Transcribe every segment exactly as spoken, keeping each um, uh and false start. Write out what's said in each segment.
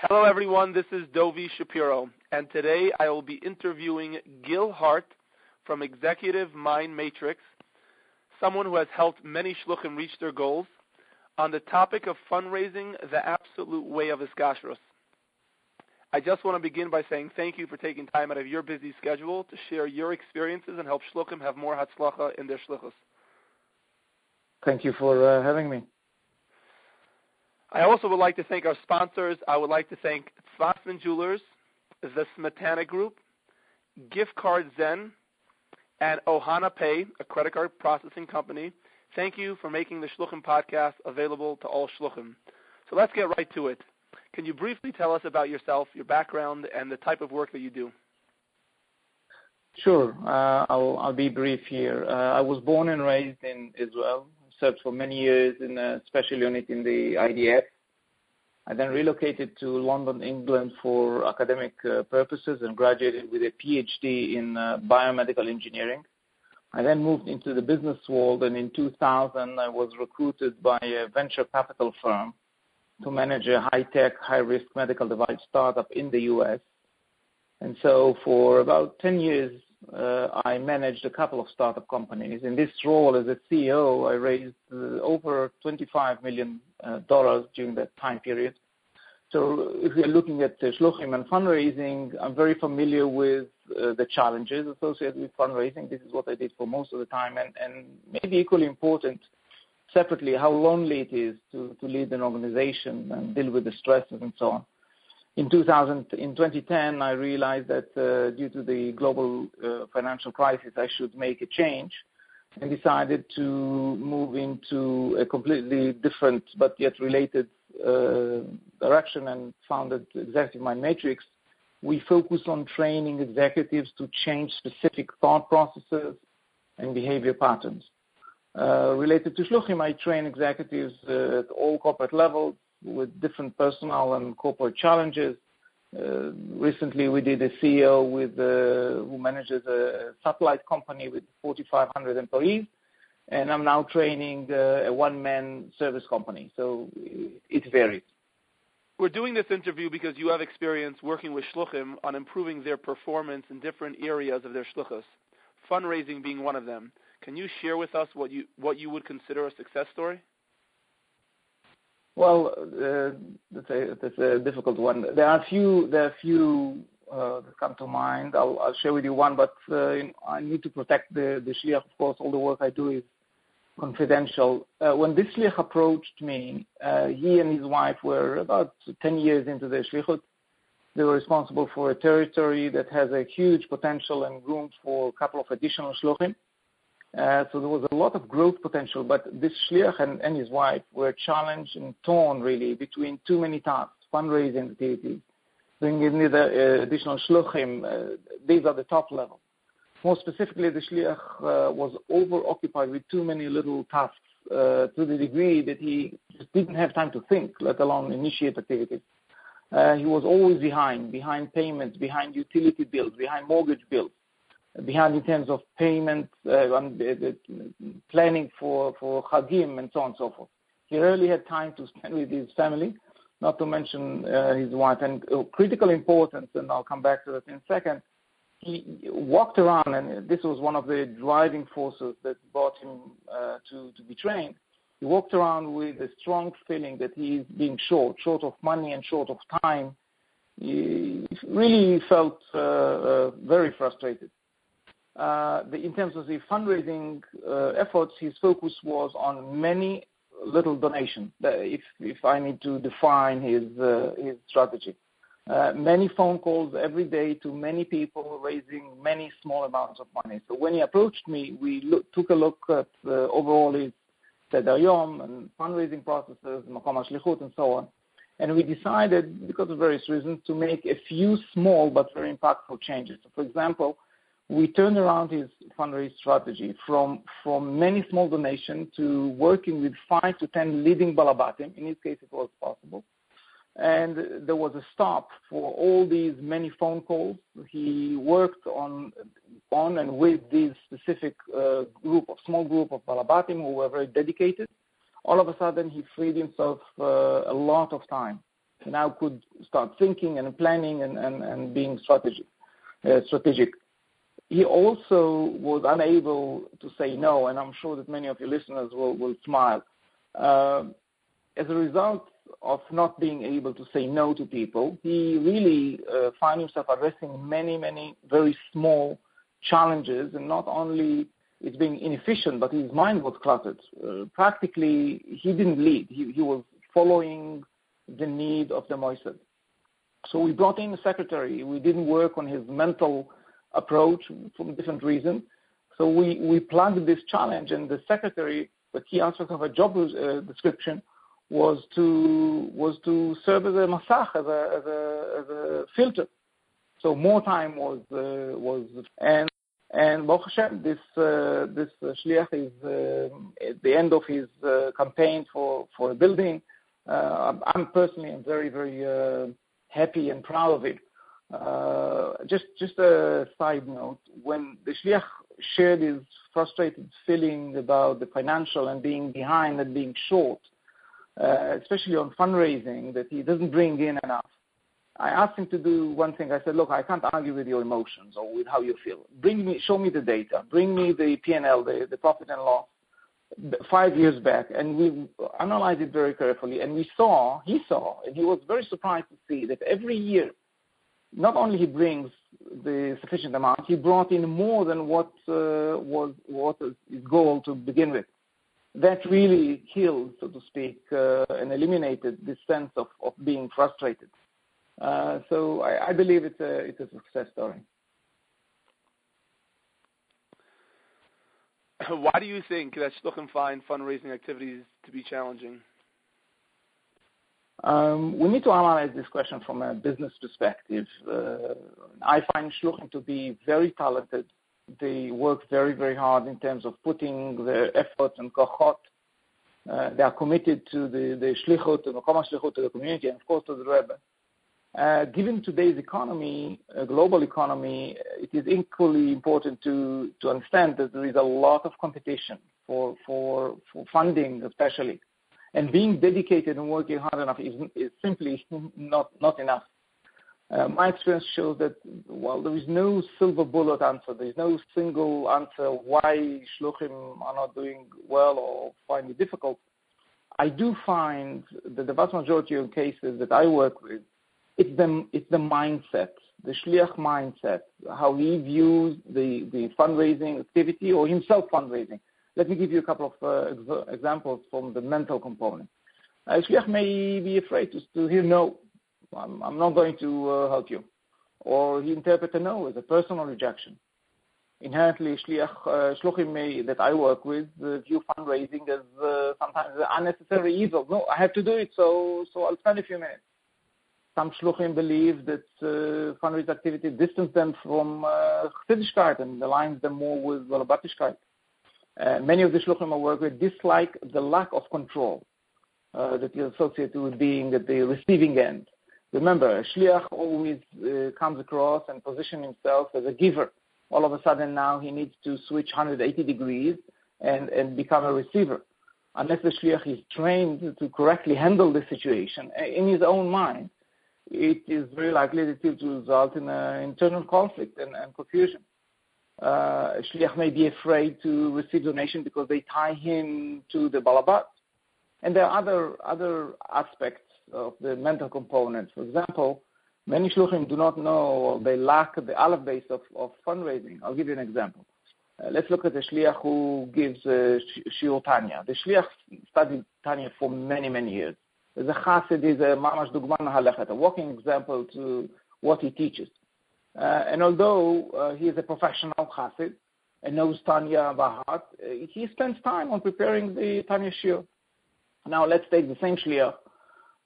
Hello everyone, this is Dovi Shapiro, and today I will be interviewing Gil Hart from Executive Mind Matrix, someone who has helped many Shluchim reach their goals, on the topic of fundraising, the absolute way of Iskashros. I just want to begin by saying thank you for taking time out of your busy schedule to share your experiences and help Shluchim have more Hatzlacha in their Shluchos. Thank you for uh, having me. I also would like to thank our sponsors. I would like to thank Tzvatsman Jewelers, The Smetana Group, Gift Card Zen, and Ohana Pay, a credit card processing company. Thank you for making the Shluchim podcast available to all Shluchim. So let's get right to it. Can you briefly tell us about yourself, your background, and the type of work that you do? Sure. Uh, I'll, I'll be brief here. Uh, I was born and raised in Israel. Served for many years in a special unit in the I D F. I then relocated to London, England for academic uh, purposes and graduated with a P H D in uh, biomedical engineering. I then moved into the business world, and in two thousand I was recruited by a venture capital firm to manage a high-tech, high-risk medical device startup in the U S. And so for about ten years, Uh, I managed a couple of startup companies. In this role as a C E O, I raised uh, over twenty-five million dollars uh, during that time period. So if you're looking at uh, Shluchim and fundraising, I'm very familiar with uh, the challenges associated with fundraising. This is what I did for most of the time. And, and maybe equally important, separately, how lonely it is to, to lead an organization and deal with the stresses and so on. In two thousand, in twenty ten, I realized that uh, due to the global uh, financial crisis, I should make a change, and decided to move into a completely different but yet related uh, direction, and founded Executive Mind Matrix. We focus on training executives to change specific thought processes and behavior patterns. Uh, related to Shluchim, I train executives uh, at all corporate levels, with different personal and corporate challenges. Uh, recently, we did a C E O with uh, who manages a satellite company with forty-five hundred employees, and I'm now training uh, a one-man service company. So it varies. We're doing this interview because you have experience working with Shluchim on improving their performance in different areas of their Shluchos, fundraising being one of them. Can you share with us what you what you would consider a success story? Well, uh, that's, a, that's a difficult one. There are a few, there are few uh, that come to mind. I'll, I'll share with you one, but uh, you know, I need to protect the, the shliach. Of course, all the work I do is confidential. Uh, when this shliach approached me, uh, he and his wife were about ten years into their shlichut. They were responsible for a territory that has a huge potential and room for a couple of additional shluchim. Uh, so there was a lot of growth potential, but this shliach and, and his wife were challenged and torn, really, between too many tasks, fundraising activities, bringing in the uh, additional shluchim. Uh, these are the top level. More specifically, the shliach uh, was over-occupied with too many little tasks uh, to the degree that he just didn't have time to think, let alone initiate activities. Uh, he was always behind, behind payments, behind utility bills, behind mortgage bills. Behind in terms of payments, uh, planning for, for Chagim and so on and so forth. He rarely had time to spend with his family, not to mention uh, his wife. And uh, critical importance, and I'll come back to that in a second, he walked around, and this was one of the driving forces that brought him uh, to, to be trained. He walked around with a strong feeling that he is being short, short of money and short of time. He really felt uh, uh, very frustrated. Uh, the, in terms of the fundraising uh, efforts, his focus was on many little donations, if, if I need to define his, uh, his strategy. Uh, many phone calls every day to many people, raising many small amounts of money. So when he approached me, we look, took a look at uh, overall his Seder Yom and fundraising processes, Makom HaShlichut and so on. And we decided, because of various reasons, to make a few small but very impactful changes. So for example, we turned around his fundraising strategy from from many small donations to working with five to ten leading balabatim. In his case, it was possible. And there was a stop for all these many phone calls. He worked on on and with this specific uh, group of small group of balabatim who were very dedicated. All of a sudden, he freed himself uh, a lot of time. now could start thinking and planning and, and, and being strategic, uh, strategic. He also was unable to say no, and I'm sure that many of your listeners will, will smile. Uh, as a result of not being able to say no to people, he really uh, found himself addressing many, many very small challenges, and not only it's being inefficient, but his mind was cluttered. Uh, practically, he didn't lead. He, he was following the need of the Moisad. So we brought in a secretary. We didn't work on his mental approach for different reasons. So we, we plugged this challenge, and the secretary, the key aspect of her job uh, description was to was to serve as a masach, as a, as a, as a filter. So more time was uh, was and and Baruch Hashem, this uh, this shliach is uh, at the end of his uh, campaign for for building. Uh, I'm personally I'm very very uh, happy and proud of it. Uh, just just a side note: when the shliach shared his frustrated feeling about the financial and being behind and being short, uh, especially on fundraising, that he doesn't bring in enough, I asked him to do one thing. I said, look, I can't argue with your emotions or with how you feel. Bring me, show me the data. Bring me the P and L, the, the profit and loss, five years back. And we analyzed it very carefully. And we saw, he saw, and he was very surprised to see that every year, not only he brings the sufficient amount, he brought in more than what uh, was what his goal to begin with. That really killed, so to speak, uh, and eliminated this sense of, of being frustrated. Uh, so I, I believe it's a, it's a success story. Why do you think that Shluchim find fundraising activities to be challenging? Um, we need to analyze this question from a business perspective. Uh, I find Shluchim to be very talented. They work very, very hard in terms of putting their efforts and kochot. Uh, they are committed to the, the shlichut, to the Makom HaShlichut, to the community, and of course to the Rebbe. Uh, given today's economy, uh, global economy, it is equally important to, to understand that there is a lot of competition for, for, for funding, especially. And being dedicated and working hard enough is, is simply not, not enough. Uh, my experience shows that while there is no silver bullet answer, there is no single answer why Shluchim are not doing well or find it difficult, I do find that the vast majority of cases that I work with, it's the, it's the mindset, the shliach mindset, how he views the, the fundraising activity or himself fundraising. Let me give you a couple of uh, ex- examples from the mental component. Uh, shliach may be afraid to, to hear no. I'm, I'm not going to uh, help you. Or he interprets a no as a personal rejection. Inherently, shliach, uh, shluchim may, that I work with uh, view fundraising as uh, sometimes an unnecessary evil. No, I have to do it, so so I'll spend a few minutes. Some shluchim believe that uh, fundraising activity distance them from uh, chassidishkeit and aligns them more with balabatischkeit. Uh, many of the shluchim I work with dislike the lack of control uh, that is associated with being at the receiving end. Remember, shliach always uh, comes across and positions himself as a giver. All of a sudden now he needs to switch one hundred eighty degrees and, and become a receiver. Unless the shliach is trained to correctly handle the situation in his own mind, it is very likely that it will result in an internal conflict and, and confusion. Uh, shliach may be afraid to receive donation because they tie him to the balabat. And there are other, other aspects of the mental component. For example, many shluchim do not know, or they lack the aleph base of, of fundraising. I'll give you an example. Uh, let's look at the shliach who gives uh, shiur Tanya. The shliach studied Tanya for many, many years. The chassid is a mamash dugman halechet, a walking example to what he teaches. Uh, and although uh, he is a professional chassid and knows Tanya by heart, uh, he spends time on preparing the Tanya shiur. Now let's take the same shliach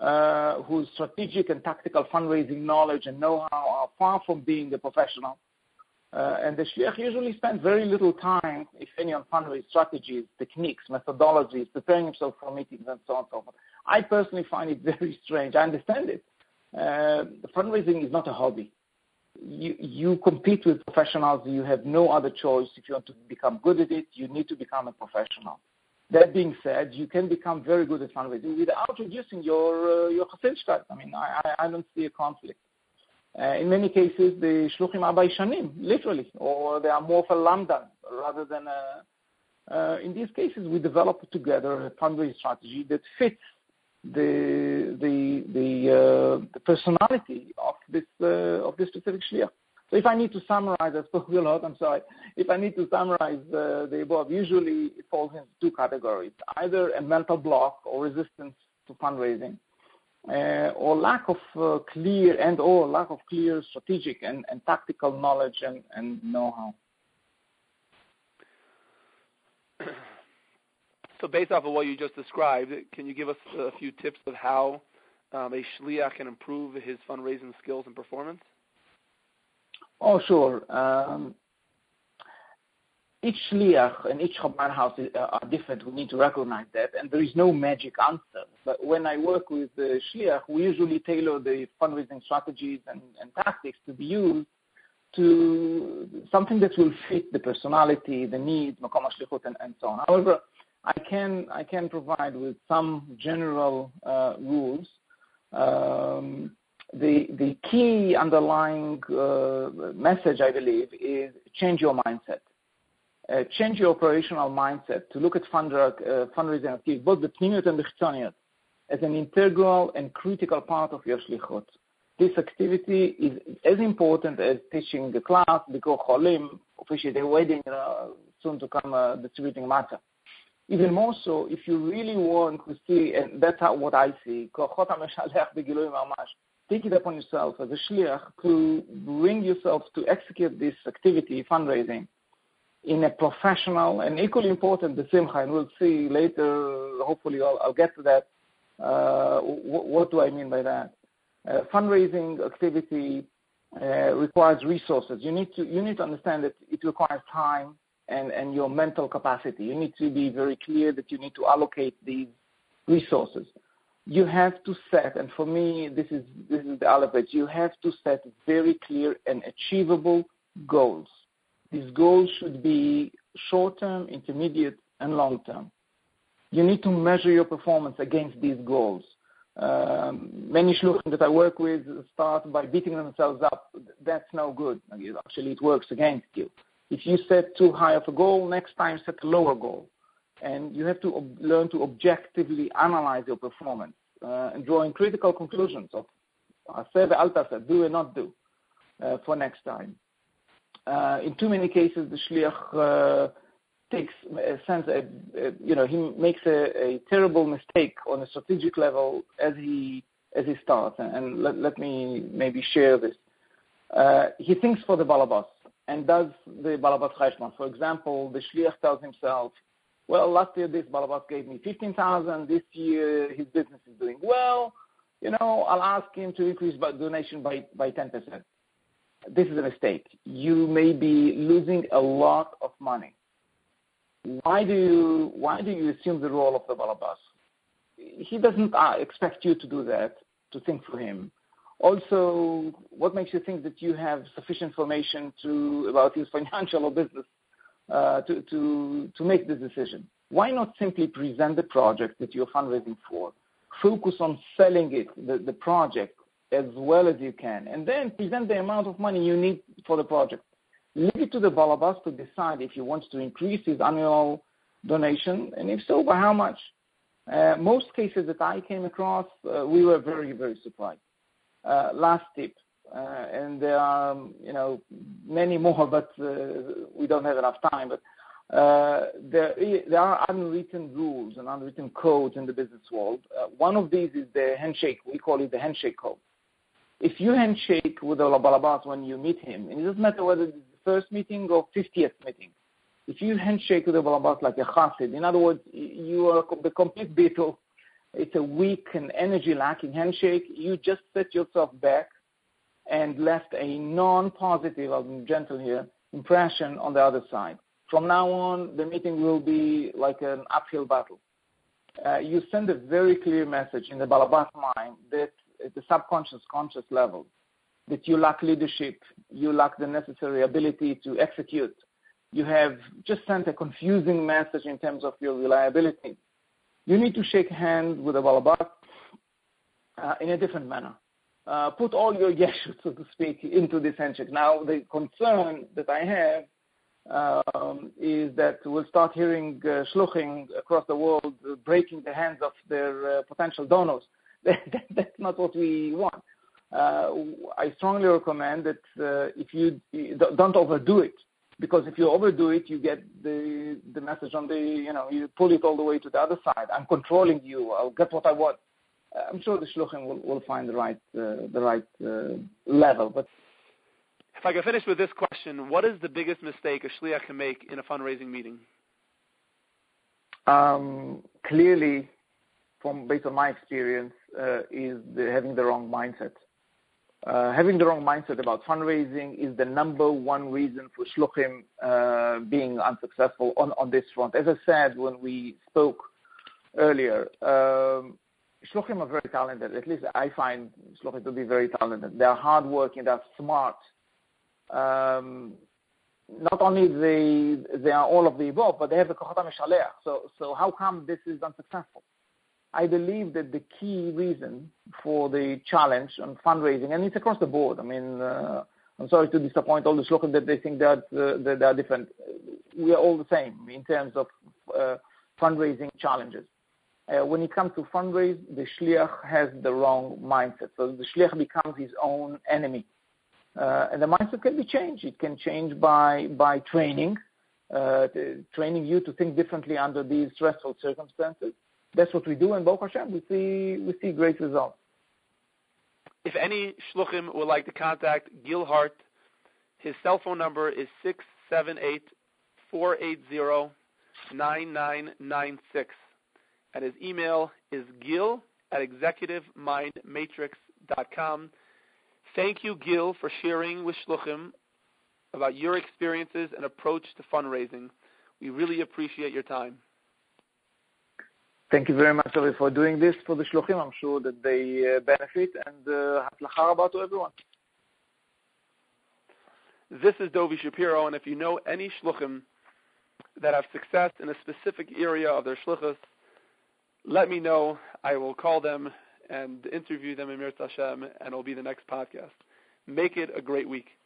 Uh, whose strategic and tactical fundraising knowledge and know-how are far from being a professional. Uh, and the shliach usually spends very little time, if any, on fundraising strategies, techniques, methodologies, preparing himself for meetings, and so on and so forth. I personally find it very strange. I understand it. Uh, fundraising is not a hobby. You, you compete with professionals. You have no other choice. If you want to become good at it, you need to become a professional. That being said, you can become very good at fundraising without reducing your uh, your Chassidishkeit. I mean, I, I don't see a conflict. Uh, in many cases, the Shluchim are Baishanim, literally, or they are more of a Lamdan rather than a... Uh, in these cases, we develop together a fundraising strategy that fits the the the, uh, the personality of this uh, of this specific shliach. So, if I need to summarize, I spoke a lot. I'm sorry. If I need to summarize uh, the above, usually it falls into two categories: either a mental block or resistance to fundraising, uh, or lack of uh, clear and or lack of clear strategic and, and tactical knowledge and, and know-how. So based off of what you just described, can you give us a few tips of how um, a shliach can improve his fundraising skills and performance? Oh, sure. Um, each shliach and each chabad house is, uh, are different. We need to recognize that, and there is no magic answer. But when I work with the shliach, we usually tailor the fundraising strategies and, and tactics to be used to something that will fit the personality, the needs, makom hashlichut, and so on. However, I can I can provide with some general uh, rules. Um, the the key underlying uh, message, I believe, is change your mindset, uh, change your operational mindset to look at fundra, uh, fundraising activities, both the pnimiyut and the chitzoniyut, as an integral and critical part of your shlichut. This activity is as important as teaching the class, because cholim, officiating a wedding, uh, soon to come uh, distributing matzah. Even more so, if you really want to see, and that's how, what I see, take it upon yourself as a shliach to bring yourself to execute this activity, fundraising, in a professional and equally important, the simcha, and we'll see later, hopefully I'll, I'll get to that, uh, what, what do I mean by that? Uh, fundraising activity uh, requires resources. You need to you need to understand that it requires time and, and your mental capacity. You need to be very clear that you need to allocate these resources. You have to set, and for me, this is this is the alphabet. You have to set very clear and achievable goals. These goals should be short-term, intermediate, and long-term. You need to measure your performance against these goals. Um, many shluchim that I work with start by beating themselves up. That's no good. Actually, it works against you. If you set too high of a goal, next time set a lower goal. And you have to ob- learn to objectively analyze your performance uh, and drawing critical conclusions of aser ve'al do and not do uh, for next time. Uh, in too many cases, the shliach uh, takes a sense, a, a, you know, he makes a, a terrible mistake on a strategic level as he as he starts. And, and let, let me maybe share this. Uh, he thinks for the balabas and does the balabas cheshbon. For example, the shliach tells himself, well, last year this balabas gave me fifteen thousand dollars. This year his business is doing well. You know, I'll ask him to increase by donation by, by ten percent. This is a mistake. You may be losing a lot of money. Why do you why do you assume the role of the balabas? He doesn't expect you to do that, to think for him. Also, what makes you think that you have sufficient information to about his financial or business uh, to to to make this decision? Why not simply present the project that you're fundraising for? Focus on selling it, the, the project, as well as you can, and then present the amount of money you need for the project. Leave it to the balabas to decide if he wants to increase his annual donation, and if so, by how much. Uh, most cases that I came across, uh, we were very, very surprised. Uh, last tip, uh, and there are, you know, many more, but uh, we don't have enough time. But uh, there, there are unwritten rules and unwritten codes in the business world. Uh, one of these is the handshake. We call it the handshake code. If you handshake with the balabas when you meet him, and it doesn't matter whether it's first meeting or fiftieth meeting. If you handshake with the balabas like a chassid, in other words, you are the complete beetle. It's a weak and energy-lacking handshake. You just set yourself back and left a non-positive, I'm gentle here, impression on the other side. From now on, the meeting will be like an uphill battle. Uh, you send a very clear message in the balabas mind that at the subconscious, conscious level, that you lack leadership, you lack the necessary ability to execute, you have just sent a confusing message in terms of your reliability. You need to shake hands with a balabat uh, in a different manner. Uh, put all your yeshut, so to speak, into this handshake. Now, the concern that I have Um, is that we'll start hearing uh, shluchim across the world uh, breaking the hands of their uh, potential donors. that, that, that's not what we want. Uh, I strongly recommend that uh, if you don't overdo it, because if you overdo it, you get the the message on the, you know, you pull it all the way to the other side. I'm controlling you. I'll get what I want. I'm sure the shluchim will, will find the right uh, the right uh, level, but. If I could finish with this question, what is the biggest mistake a shliach can make in a fundraising meeting? Um, clearly, from based on my experience, uh, is the, having the wrong mindset. Uh, having the wrong mindset about fundraising is the number one reason for shluchim uh, being unsuccessful on, on this front. As I said when we spoke earlier, um, shluchim are very talented. At least I find shluchim to be very talented. They are hardworking. They are smart. Um, not only they they are all of the above, but they have a kochata mishaleh. So so how come this is unsuccessful? I believe that the key reason for the challenge on fundraising, and it's across the board. I mean, uh, I'm sorry to disappoint all the shluchim that they think that, uh, that they are different. We are all the same in terms of uh, fundraising challenges. Uh, when it comes to fundraise, the shliach has the wrong mindset. So the shliach becomes his own enemy. Uh, and the mindset can be changed. It can change by by training, uh, training you to think differently under these stressful circumstances. That's what we do, and Baruch Hashem, we see we see great results. If any shluchim would like to contact Gil Hart, his cell phone number is six seven eight, four eight zero, nine nine nine six, and his email is gil at executive mind matrix dot com. Thank you, Gil, for sharing with Shluchim about your experiences and approach to fundraising. We really appreciate your time. Thank you very much for doing this for the Shluchim. I'm sure that they benefit, and hatzlacha rabah to everyone. This is Dovi Shapiro, and if you know any Shluchim that have success in a specific area of their Shluchus, let me know. I will call them and interview them in Mirz Hashem, and it'll be the next podcast. Make it a great week.